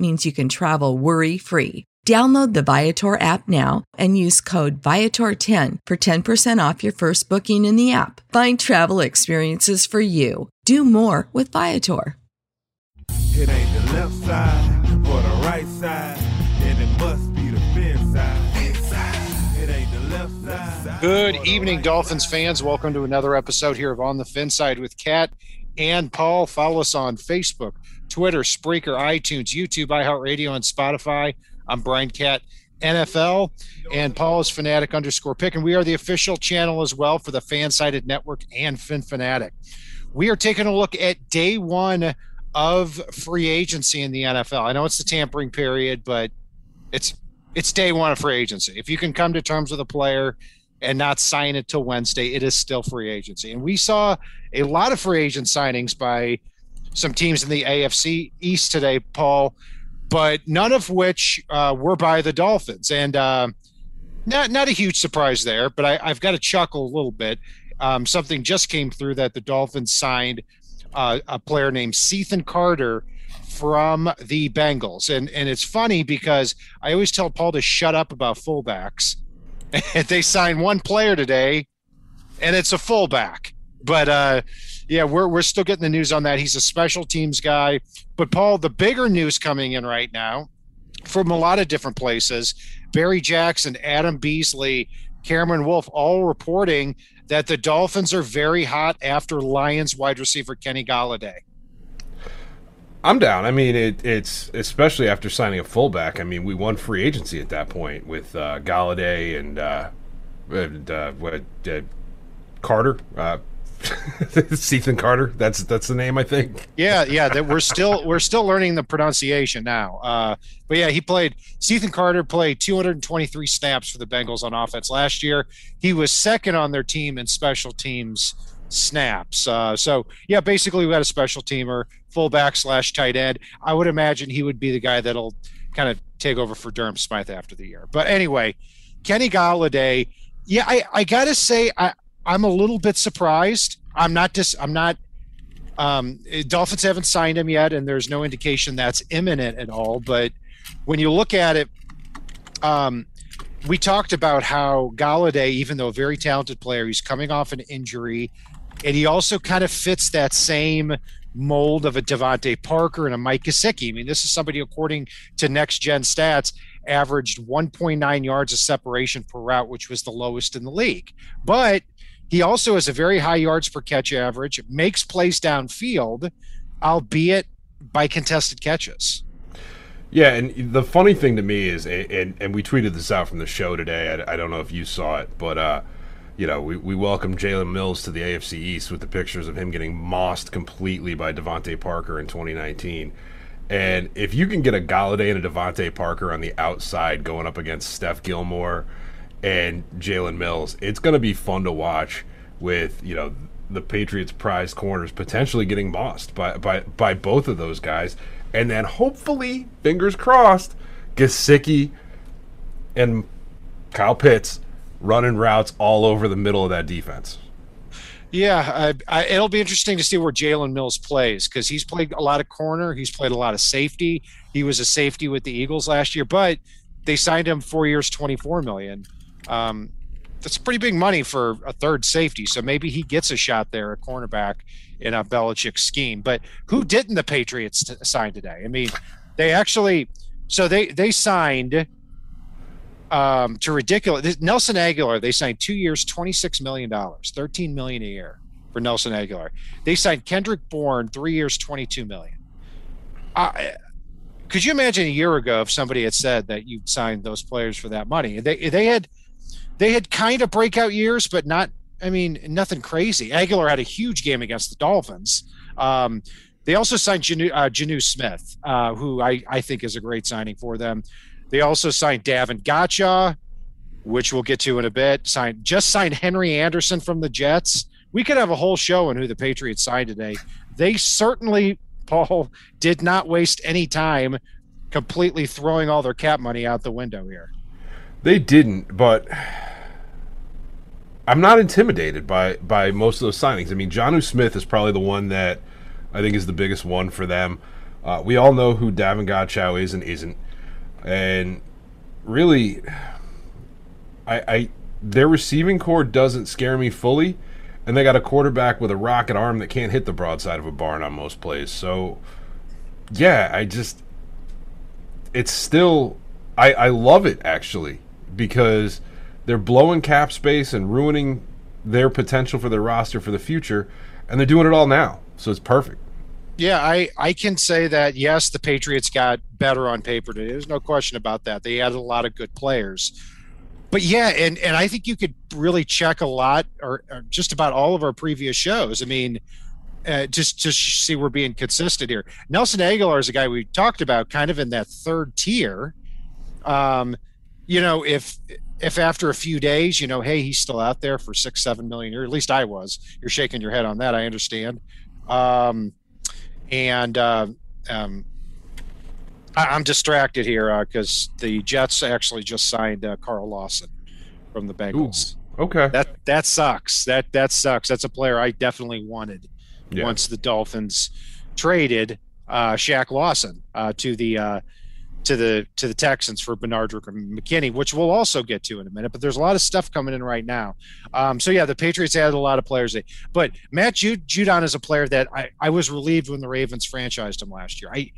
means you can travel worry-free. Download the Viator app now and use code Viator10 for 10% off your first booking in the app. Find travel experiences for you. Do more with Viator. It ain't the left side or the right side, and it must be the fin side. It ain't the left side. Good evening, right Dolphins side. Fans. Welcome to another episode here of On the Fin Side with Kat and Paul. Follow us on Facebook, Twitter, Spreaker, iTunes, YouTube, iHeartRadio, and Spotify. I'm Brian Cat NFL, and Paul is Fanatic _Pick, and we are the official channel as well for the FanSided Network and FinFanatic. We are taking a look at day one of free agency in the NFL. I know it's the tampering period, but it's day one of free agency. If you can come to terms with a player and not sign it till Wednesday, it is still free agency. And we saw a lot of free agent signings by some teams in the AFC East today, Paul, but none of which were by the Dolphins. And not a huge surprise there, but I've got to chuckle a little bit. Something just came through that the Dolphins signed a player named Cethan Carter from the Bengals. And it's funny because I always tell Paul to shut up about fullbacks. And they signed one player today, and it's a fullback. But yeah, we're still getting the news on that. He's a special teams guy. But Paul, the bigger news coming in right now from a lot of different places: Barry Jackson, Adam Beasley, Cameron Wolf, all reporting that the Dolphins are very hot after Lions wide receiver Kenny Golladay. I'm down. I mean, it's especially after signing a fullback. I mean, we won free agency at that point with Golladay and Carter. Cethan Carter, that's the name, I think. Yeah, that we're still learning the pronunciation now. But yeah, Cethan Carter played 223 snaps for the Bengals on offense last year. He was second on their team in special teams snaps. So yeah, basically we got a special teamer, fullback / tight end. I would imagine he would be the guy that'll kind of take over for Durham Smythe after the year. But anyway, Kenny Golladay, yeah, I gotta say I'm a little bit surprised. Dolphins haven't signed him yet, and there's no indication that's imminent at all. But when you look at it, we talked about how Golladay, even though a very talented player, he's coming off an injury, and he also kind of fits that same mold of a Devante Parker and a Mike Kosicki. I mean, this is somebody, according to Next Gen Stats, averaged 1.9 yards of separation per route, which was the lowest in the league. But he also has a very high yards per catch average, makes plays downfield, albeit by contested catches. Yeah, and the funny thing to me is, and we tweeted this out from the show today, I don't know if you saw it, but we welcomed Jalen Mills to the AFC East with the pictures of him getting mossed completely by Devante Parker in 2019. And if you can get a Golladay and a Devante Parker on the outside going up against Steph Gilmore and Jalen Mills, it's going to be fun to watch with, the Patriots' prized corners potentially getting mossed by both of those guys. And then hopefully, fingers crossed, Gesicki and Kyle Pitts running routes all over the middle of that defense. Yeah, it'll be interesting to see where Jalen Mills plays, because he's played a lot of corner. He's played a lot of safety. He was a safety with the Eagles last year, but they signed him 4 years, $24 million. That's pretty big money for a third safety, so maybe he gets a shot there, a cornerback in a Belichick scheme. But who didn't the Patriots sign today? I mean, they actually – so they signed to ridiculous – Nelson Aguilar, they signed 2 years, $26 million, $13 million a year for Nelson Aguilar. They signed Kendrick Bourne, 3 years, $22 million. Could you imagine a year ago if somebody had said that you signed those players for that money? They had kind of breakout years, but not, I mean, nothing crazy. Aguilar had a huge game against the Dolphins. They also signed Jonnu Smith, who I think is a great signing for them. They also signed Davin Gacha, which we'll get to in a bit. Just signed Henry Anderson from the Jets. We could have a whole show on who the Patriots signed today. They certainly, Paul, did not waste any time completely throwing all their cap money out the window here. They didn't, but I'm not intimidated by most of those signings. I mean, Jonnu Smith is probably the one that I think is the biggest one for them. We all know who Davin Godchow is and isn't. And really, their receiving core doesn't scare me fully, and they got a quarterback with a rocket arm that can't hit the broadside of a barn on most plays. So, yeah, it's still, I love it, actually, because they're blowing cap space and ruining their potential for their roster for the future, and they're doing it all now. So it's perfect. Yeah, I can say that, yes, the Patriots got better on paper today. There's no question about that. They added a lot of good players. But, yeah, and I think you could really check a lot or just about all of our previous shows. I mean, just see we're being consistent here. Nelson Aguilar is a guy we talked about kind of in that third tier. You know, if after a few days, you know, hey, he's still out there for $6-7 million, or at least I was. You're shaking your head on that. I understand. I'm distracted here because the Jets actually just signed Carl Lawson from the Bengals. Ooh, okay, that sucks. That sucks. That's a player I definitely wanted once the Dolphins traded Shaq Lawson to the Texans for Bernardrick McKinney, which we'll also get to in a minute. But there's a lot of stuff coming in right now. So, yeah, the Patriots added a lot of players. But Matt Judon is a player that I was relieved when the Ravens franchised him last year. I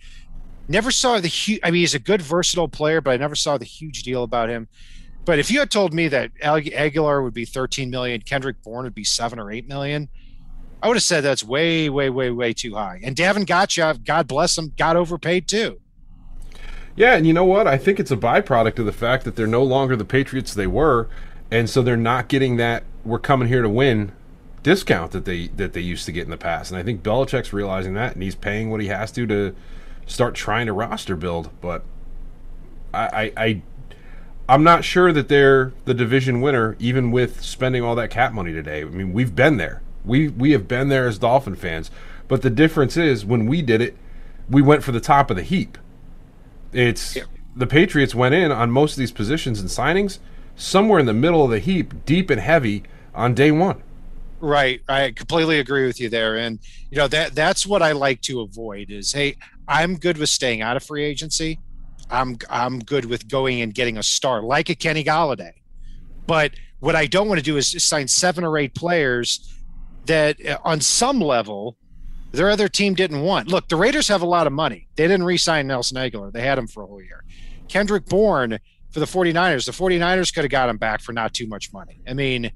never saw the huge – I mean, he's a good, versatile player, but I never saw the huge deal about him. But if you had told me that Aguilar would be $13 million, Kendrick Bourne would be $7 or $8 million, I would have said that's way, way, way, way too high. And Davin Gacha, God bless him, got overpaid too. Yeah, and you know what? I think it's a byproduct of the fact that they're no longer the Patriots they were, and so they're not getting that "we're coming here to win" discount that they used to get in the past. And I think Belichick's realizing that, and he's paying what he has to start trying to roster build. But I'm not sure that they're the division winner, even with spending all that cap money today. I mean, we've been there. We have been there as Dolphin fans. But the difference is, when we did it, we went for the top of the heap. The Patriots went in on most of these positions and signings somewhere in the middle of the heap, deep and heavy on day one. Right. I completely agree with you there. And, you know, that's what I like to avoid is, hey, I'm good with staying out of free agency. I'm good with going and getting a star like a Kenny Golladay. But what I don't want to do is sign 7 or 8 players that on some level their other team didn't want. Look, the Raiders have a lot of money. They didn't re-sign Nelson Aguilar. They had him for a whole year. Kendrick Bourne for the 49ers. The 49ers could have got him back for not too much money. I mean,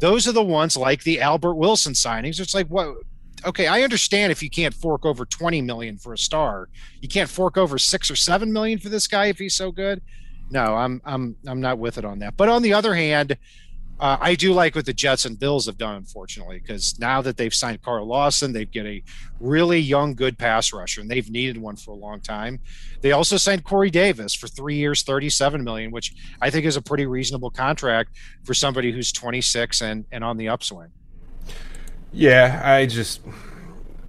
those are the ones like the Albert Wilson signings. It's like, what? Okay, I understand if you can't fork over $20 million for a star. You can't fork over $6 or $7 million for this guy if he's so good. No, I'm not with it on that. But on the other hand, I do like what the Jets and Bills have done, unfortunately, because now that they've signed Carl Lawson, they've got a really young, good pass rusher, and they've needed one for a long time. They also signed Corey Davis for 3 years, $37 million, which I think is a pretty reasonable contract for somebody who's 26 and on the upswing. Yeah,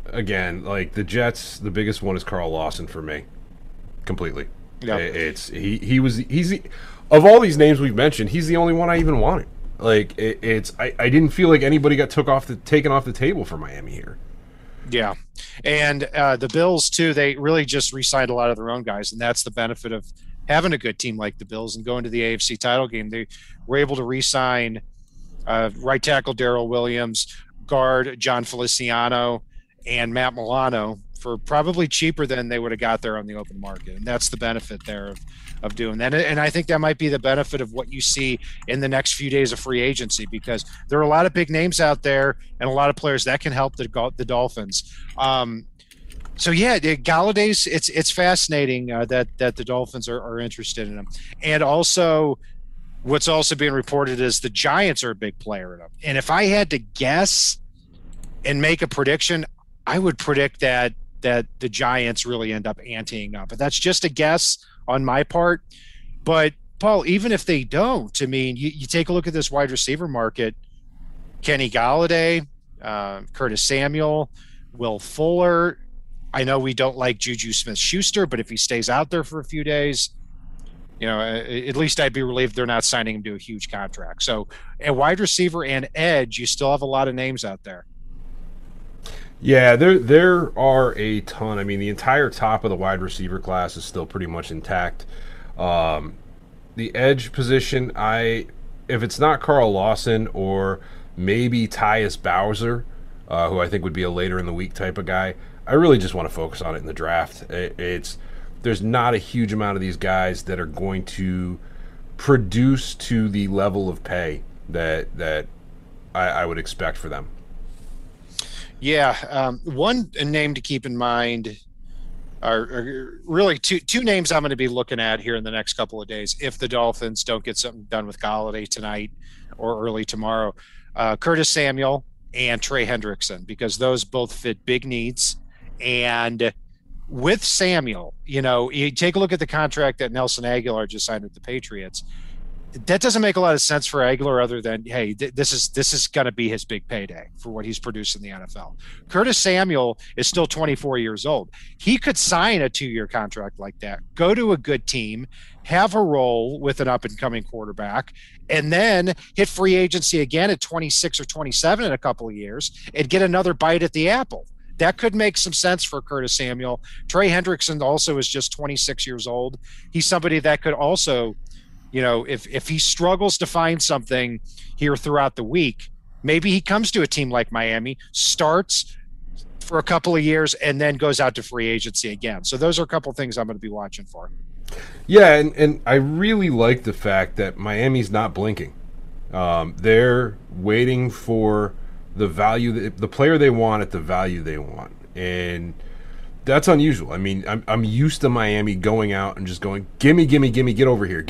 again, like the Jets, the biggest one is Carl Lawson for me, completely. Yep. He's of all these names we've mentioned, he's the only one I even wanted. Like I didn't feel like anybody got taken off the table for Miami here. Yeah, and the Bills too. They really just re-signed a lot of their own guys, and that's the benefit of having a good team like the Bills and going to the AFC title game. They were able to re-sign right tackle Darrell Williams, guard John Feliciano, and Matt Milano for probably cheaper than they would have got there on the open market. And that's the benefit there of doing that. And I think that might be the benefit of what you see in the next few days of free agency, because there are a lot of big names out there and a lot of players that can help the Dolphins. So yeah, Golladay's. It's fascinating that the Dolphins are interested in him, and also what's also being reported is the Giants are a big player in him. And if I had to guess and make a prediction, I would predict that the Giants really end up anteing up. But that's just a guess on my part. But Paul, even if they don't, I mean, you take a look at this wide receiver market: Kenny Golladay, Curtis Samuel, Will Fuller. I know we don't like Juju Smith-Schuster, but if he stays out there for a few days, you know, at least I'd be relieved they're not signing him to a huge contract. So at wide receiver and edge, you still have a lot of names out there. Yeah, there are a ton. I mean, the entire top of the wide receiver class is still pretty much intact. The edge position, if it's not Carl Lawson or maybe Tyus Bowser, who I think would be a later in the week type of guy, I really just want to focus on it in the draft. There's not a huge amount of these guys that are going to produce to the level of pay that I would expect for them. Yeah, one name to keep in mind are really two names I'm going to be looking at here in the next couple of days if the Dolphins don't get something done with Golladay tonight or early tomorrow. Curtis Samuel and Trey Hendrickson, because those both fit big needs. And with Samuel, you know, you take a look at the contract that Nelson Aguilar just signed with the Patriots. That doesn't make a lot of sense for Aguilar other than, hey, this is going to be his big payday for what he's produced in the NFL. Curtis Samuel is still 24 years old. He could sign a 2-year contract like that, go to a good team, have a role with an up-and-coming quarterback, and then hit free agency again at 26 or 27 in a couple of years and get another bite at the apple. That could make some sense for Curtis Samuel. Trey Hendrickson also is just 26 years old. He's somebody that could also, you know, if he struggles to find something here throughout the week, maybe he comes to a team like Miami, starts for a couple of years, and then goes out to free agency again. So those are a couple of things I'm going to be watching for. Yeah, and I really like the fact that Miami's not blinking. They're waiting for the value, the player they want at the value they want. And that's unusual. I mean, I'm used to Miami going out and just going, gimme, gimme, gimme, get over here,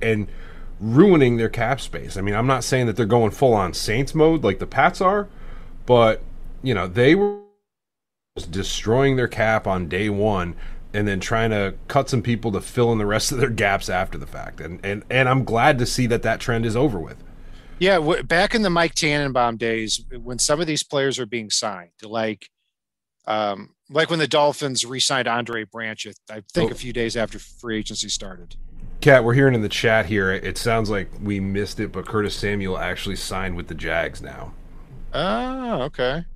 and ruining their cap space. I mean, I'm not saying that they're going full-on Saints mode like the Pats are, but, you know, they were destroying their cap on day one and then trying to cut some people to fill in the rest of their gaps after the fact. And I'm glad to see that trend is over with. Yeah, back in the Mike Tannenbaum days, when some of these players are being signed, like when the Dolphins re-signed Andre Branch, I think a few days after free agency started. Kat, we're hearing in the chat here, it sounds like we missed it, but Curtis Samuel actually signed with the Jags now. Oh, okay.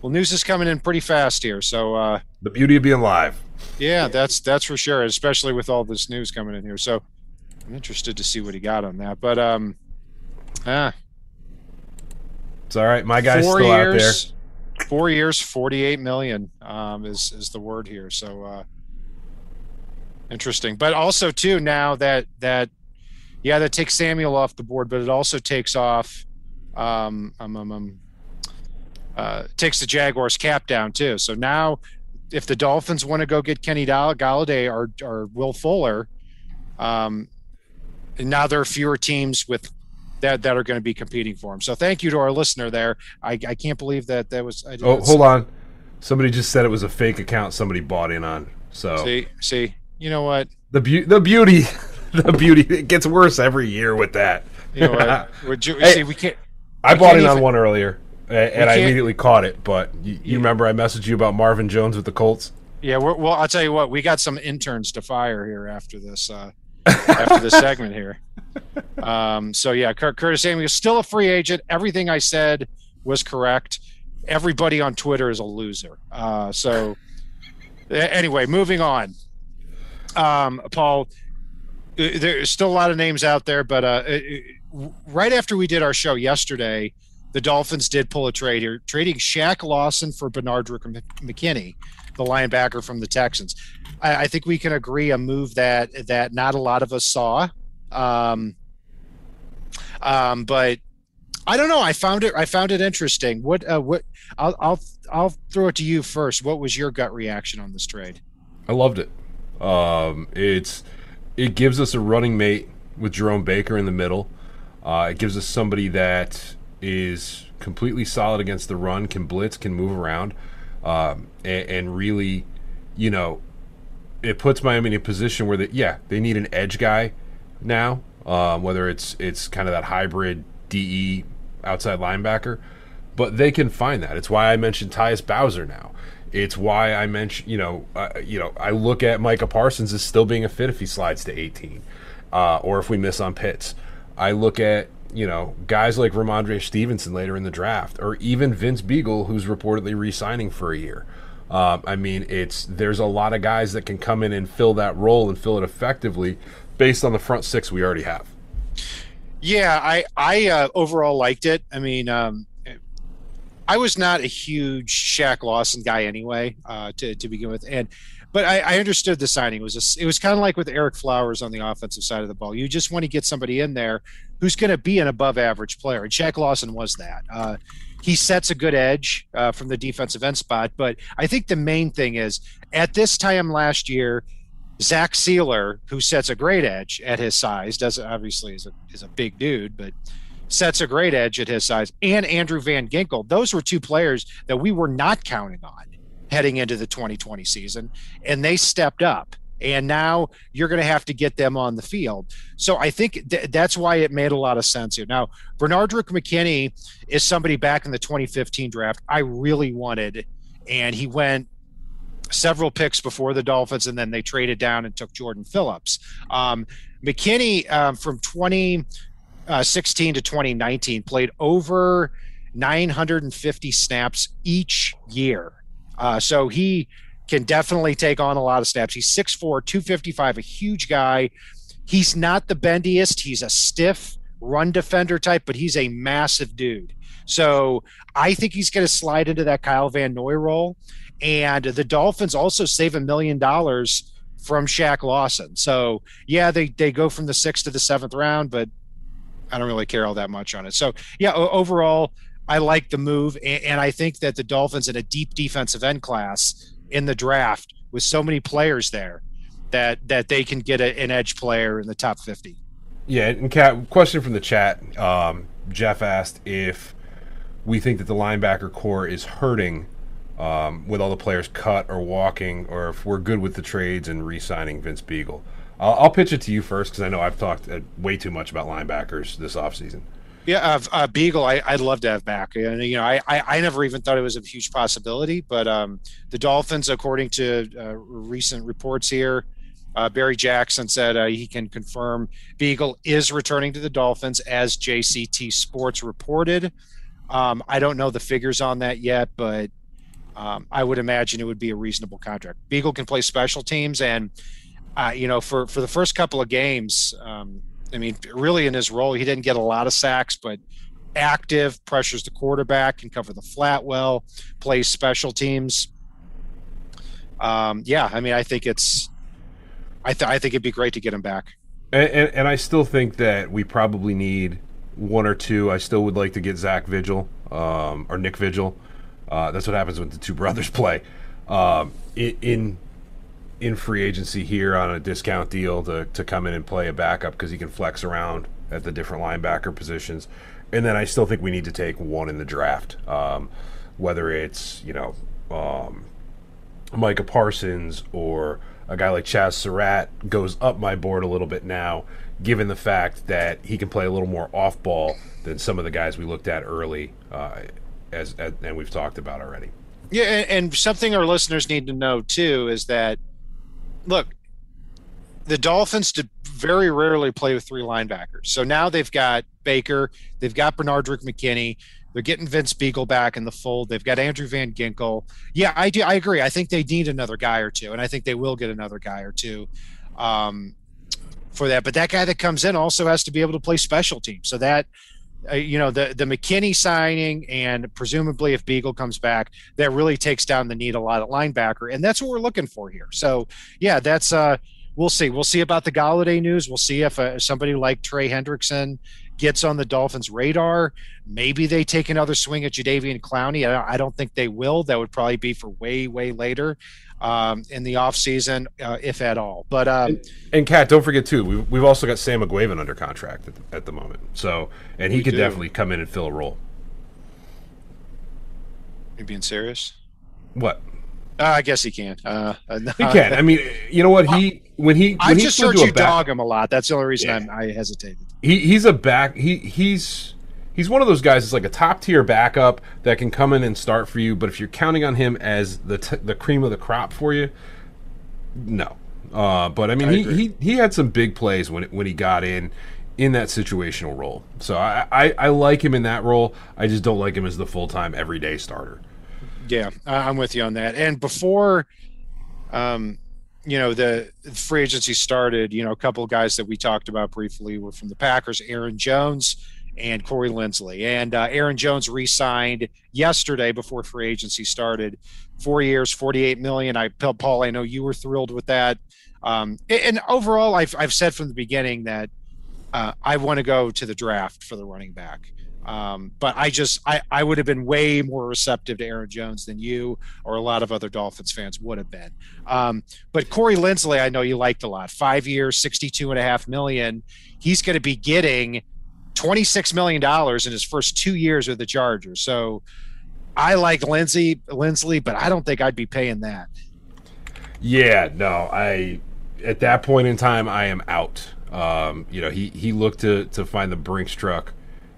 Well, news is coming in pretty fast here, so the beauty of being live. Yeah, that's for sure, especially with all this news coming in here. So I'm interested to see what he got on that, but it's all right. My guy's still out there. 4 years, $48 million is the word here. So interesting, but also too now that takes Samuel off the board, but it also takes off takes the Jaguars cap down too. So now, if the Dolphins want to go get Kenny Golladay or Will Fuller, now there are fewer teams with that are going to be competing for him. So thank you to our listener there. I can't believe that was. Hold on. Somebody just said it was a fake account somebody bought in on. So see, you know what? The beauty. It gets worse every year with that. You know what? We can't. I bought in on one earlier, and I immediately caught it. But you remember I messaged you about Marvin Jones with the Colts. Yeah. Well, I'll tell you what. We got some interns to fire here after this. After this segment here. So yeah, Curtis Samuel is still a free agent. Everything I said was correct. Everybody on Twitter is a loser. So anyway, moving on. Paul, there's still a lot of names out there, but right after we did our show yesterday, the Dolphins did pull a trade here, trading Shaq Lawson for Bernardrick McKinney, the linebacker from the Texans. I think we can agree a move that not a lot of us saw. But I don't know. I found it interesting. What? I'll throw it to you first. What was your gut reaction on this trade? I loved it. It gives us a running mate with Jerome Baker in the middle. It gives us somebody that is completely solid against the run, can blitz, can move around, and really, you know, it puts Miami in a position where they need an edge guy now. Whether it's kind of that hybrid DE outside linebacker, but they can find that. It's why I mentioned Tyus Bowser now. It's why I mentioned, I look at Micah Parsons as still being a fit if he slides to 18, or if we miss on Pitts. I look at, guys like Ramondre Stevenson later in the draft, or even Vince Biegel, who's reportedly re-signing for a year. There's a lot of guys that can come in and fill that role and fill it effectively based on the front six we already have. Yeah, I overall liked it. I mean, I was not a huge Shaq Lawson guy anyway, to begin with, but I understood the signing. It was kind of like with Eric Flowers on the offensive side of the ball. You just want to get somebody in there who's going to be an above-average player, and Shaq Lawson was that. He sets a good edge from the defensive end spot, but I think the main thing is at this time last year, Zach Sealer, who sets a great edge at his size, is a big dude, but sets a great edge at his size, and Andrew Van Ginkel. Those were two players that we were not counting on heading into the 2020 season, and they stepped up. And now you're going to have to get them on the field. So I think that's why it made a lot of sense here. Now, Bernardrick McKinney is somebody back in the 2015 draft I really wanted, and he went several picks before the Dolphins, and then they traded down and took Jordan Phillips. McKinney from 2016 to 2019 played over 950 snaps each year. So he can definitely take on a lot of snaps. He's 6'4", 255, a huge guy. He's not the bendiest. He's a stiff run defender type, but he's a massive dude. So I think he's going to slide into that Kyle Van Noy role. And the Dolphins also save $1 million from Shaq Lawson. So, yeah, they go from the 6th to the 7th round, but I don't really care all that much on it. So, yeah, overall, I like the move, and I think that the Dolphins in a deep defensive end class in the draft with so many players there that they can get an edge player in the top 50. Yeah, and Kat, question from the chat. Jeff asked if we think that the linebacker core is hurting with all the players cut or walking, or if we're good with the trades and re-signing Vince Biegel. I'll pitch it to you first because I know I've talked way too much about linebackers this offseason. Yeah, Biegel, I'd love to have back. And, I never even thought it was a huge possibility, but the Dolphins, according to recent reports here, Barry Jackson said he can confirm Biegel is returning to the Dolphins as JCT Sports reported. I don't know the figures on that yet, but I would imagine it would be a reasonable contract. Biegel can play special teams, and, for the first couple of games, really in his role, he didn't get a lot of sacks, but active, pressures the quarterback, can cover the flat well, plays special teams. I think it'd be great to get him back. And I still think that we probably need one or two. I still would like to get Zach Vigil or Nick Vigil. That's what happens when the two brothers play in free agency here on a discount deal to come in and play a backup because he can flex around at the different linebacker positions. And then I still think we need to take one in the draft, whether it's, Micah Parsons or a guy like Chaz Surratt goes up my board a little bit now, given the fact that he can play a little more off ball than some of the guys we looked at early and we've talked about already. Yeah, and something our listeners need to know, too, is that, look, the Dolphins did very rarely play with three linebackers. So now they've got Baker, they've got Bernardrick McKinney, they're getting Vince Biegel back in the fold, they've got Andrew Van Ginkel. Yeah, I agree. I think they need another guy or two, and I think they will get another guy or two for that. But that guy that comes in also has to be able to play special teams. So that – the McKinney signing, and presumably if Biegel comes back, that really takes down the need a lot at linebacker, and that's what we're looking for here. So yeah, that's we'll see about the Golladay news. We'll see if somebody like Trey Hendrickson gets on the Dolphins' radar. Maybe they take another swing at Jadeveon Clowney. I don't think they will. That would probably be for way later in the offseason, if at all. But and Kat, don't forget too, we've also got Sam McGuavin under contract at the moment. So and he could definitely come in and fill a role. You're being serious? What? I guess he can. He can. I mean, you know what? When I just heard you dog him a lot. That's the only reason I hesitated. He's a back. He's one of those guys that's like a top tier backup that can come in and start for you. But if you're counting on him as the cream of the crop for you, no. But I mean, he had some big plays when he got in that situational role. So I like him in that role. I just don't like him as the full time everyday starter. Yeah, I'm with you on that. And before, the free agency started, a couple of guys that we talked about briefly were from the Packers, Aaron Jones and Corey Linsley. And Aaron Jones re-signed yesterday before free agency started. 4 years, $48 million. Paul, I know you were thrilled with that. And overall, I've said from the beginning that I want to go to the draft for the running back. But I would have been way more receptive to Aaron Jones than you or a lot of other Dolphins fans would have been. But Corey Linsley, I know you liked a lot. 5 years, $62.5 million. He's going to be getting $26 million in his first 2 years with the Chargers. So I like Linsley, but I don't think I'd be paying that. Yeah, no, at that point in time, I am out. He looked to find the Brinks truck.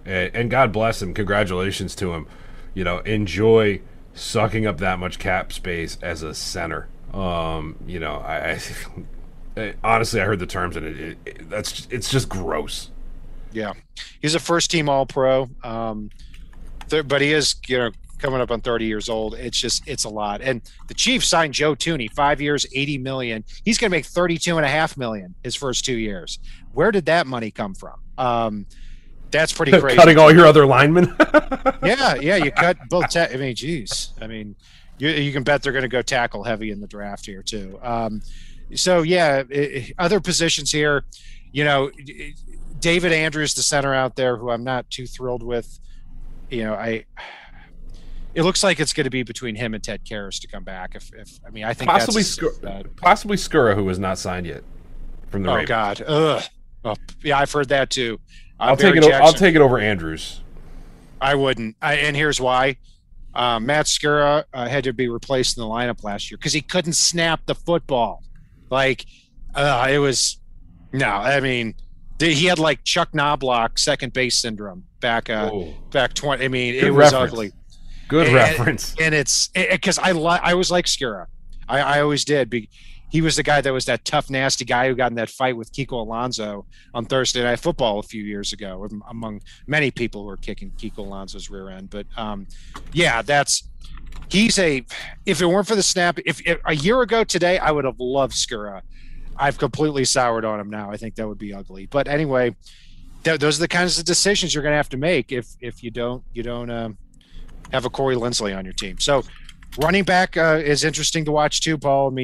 And God bless him. Congratulations to him. Enjoy sucking up that much cap space as a center. I honestly, I heard the terms, and it's just gross. Yeah, he's a first-team All-Pro, but he is coming up on 30 years old. It's a lot. And the Chiefs signed Joe Tooney, 5 years, $80 million. He's going to make $32.5 million his first 2 years. Where did that money come from? That's pretty crazy. Cutting all your other linemen. yeah, you cut both. You can bet they're going to go tackle heavy in the draft here too. Other positions here. David Andrews, the center out there, who I'm not too thrilled with. It looks like it's going to be between him and Ted Karras to come back. I think possibly Skura, who was not signed yet from the Ravens. God, ugh. Oh, yeah, I've heard that too. I'll take it over Andrews. I wouldn't. And here's why. Matt Skura had to be replaced in the lineup last year because he couldn't snap the football. He had like Chuck Knobloch second base syndrome back 20. It was ugly. Good reference. And it's because I was like Skura. I always did. He was the guy that was that tough, nasty guy who got in that fight with Kiko Alonso on Thursday Night Football a few years ago, among many people who were kicking Kiko Alonso's rear end. But if it weren't for the snap, if a year ago today, I would have loved Skura. I've completely soured on him now. I think that would be ugly. But anyway, those are the kinds of decisions you're going to have to make if you don't have a Corey Linsley on your team. So running back is interesting to watch too, Paul.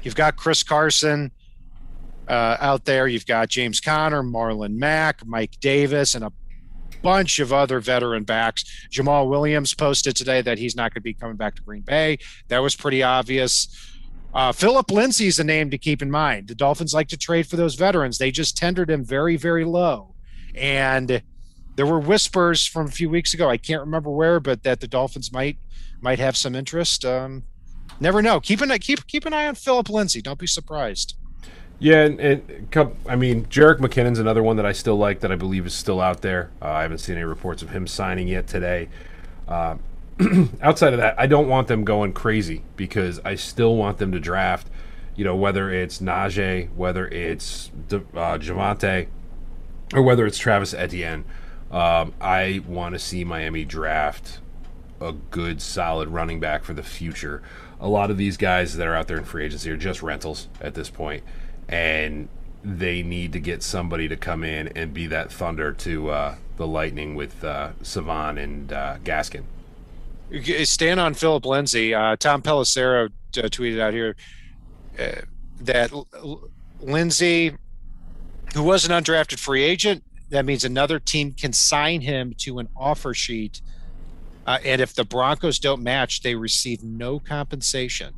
You've got Chris Carson out there. You've got James Conner, Marlon Mack, Mike Davis, and a bunch of other veteran backs. Jamal Williams posted today that he's not going to be coming back to Green Bay. That was pretty obvious. Philip Lindsay is a name to keep in mind. The Dolphins like to trade for those veterans. They just tendered him very, very low. And there were whispers from a few weeks ago, I can't remember where, but that the Dolphins might have some interest. Never know. Keep an eye on Philip Lindsay. Don't be surprised. Yeah, and Jerick McKinnon's another one that I still like that I believe is still out there. I haven't seen any reports of him signing yet today. Outside of that, I don't want them going crazy because I still want them to draft. Whether it's Najee, whether it's Javonte, or whether it's Travis Etienne. I want to see Miami draft a good, solid running back for the future. A lot of these guys that are out there in free agency are just rentals at this point, and they need to get somebody to come in and be that thunder to the Lightning with Savon and Gaskin. Stand on Philip Lindsay. Tom Pelissero tweeted out here that Lindsay, who was an undrafted free agent, That means another team can sign him to an offer sheet. And if the Broncos don't match, they receive no compensation.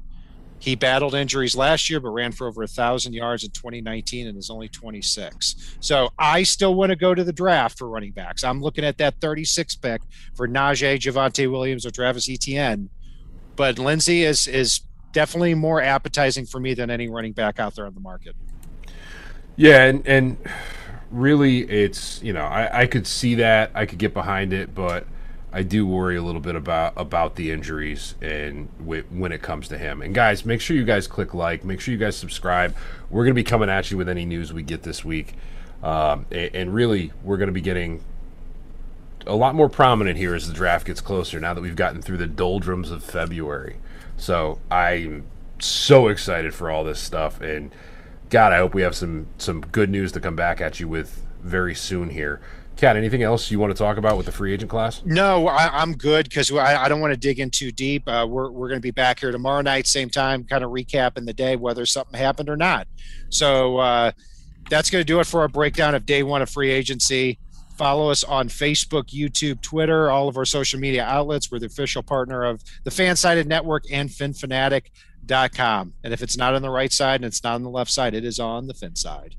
He battled injuries last year, but ran for over 1,000 yards in 2019 and is only 26. So I still want to go to the draft for running backs. I'm looking at that 36 pick for Najee, Javonte Williams, or Travis Etienne. But Lindsay is definitely more appetizing for me than any running back out there on the market. Yeah, and really it's, you know, I could see that. I could get behind it, but I do worry a little bit about the injuries and when it comes to him. And guys, make sure you guys click like. Make sure you guys subscribe. We're going to be coming at you with any news we get this week. And really, we're going to be getting a lot more prominent here as the draft gets closer now that we've gotten through the doldrums of February. So I'm so excited for all this stuff. And, God, I hope we have some good news to come back at you with very soon here. Kat, anything else you want to talk about with the free agent class? No, I'm good because I don't want to dig in too deep. We're going to be back here tomorrow night, same time, kind of recapping the day, whether something happened or not. So that's going to do it for our breakdown of day one of free agency. Follow us on Facebook, YouTube, Twitter, all of our social media outlets. We're the official partner of the FanSided Network and FinFanatic.com. And if it's not on the right side and it's not on the left side, it is on the fin side.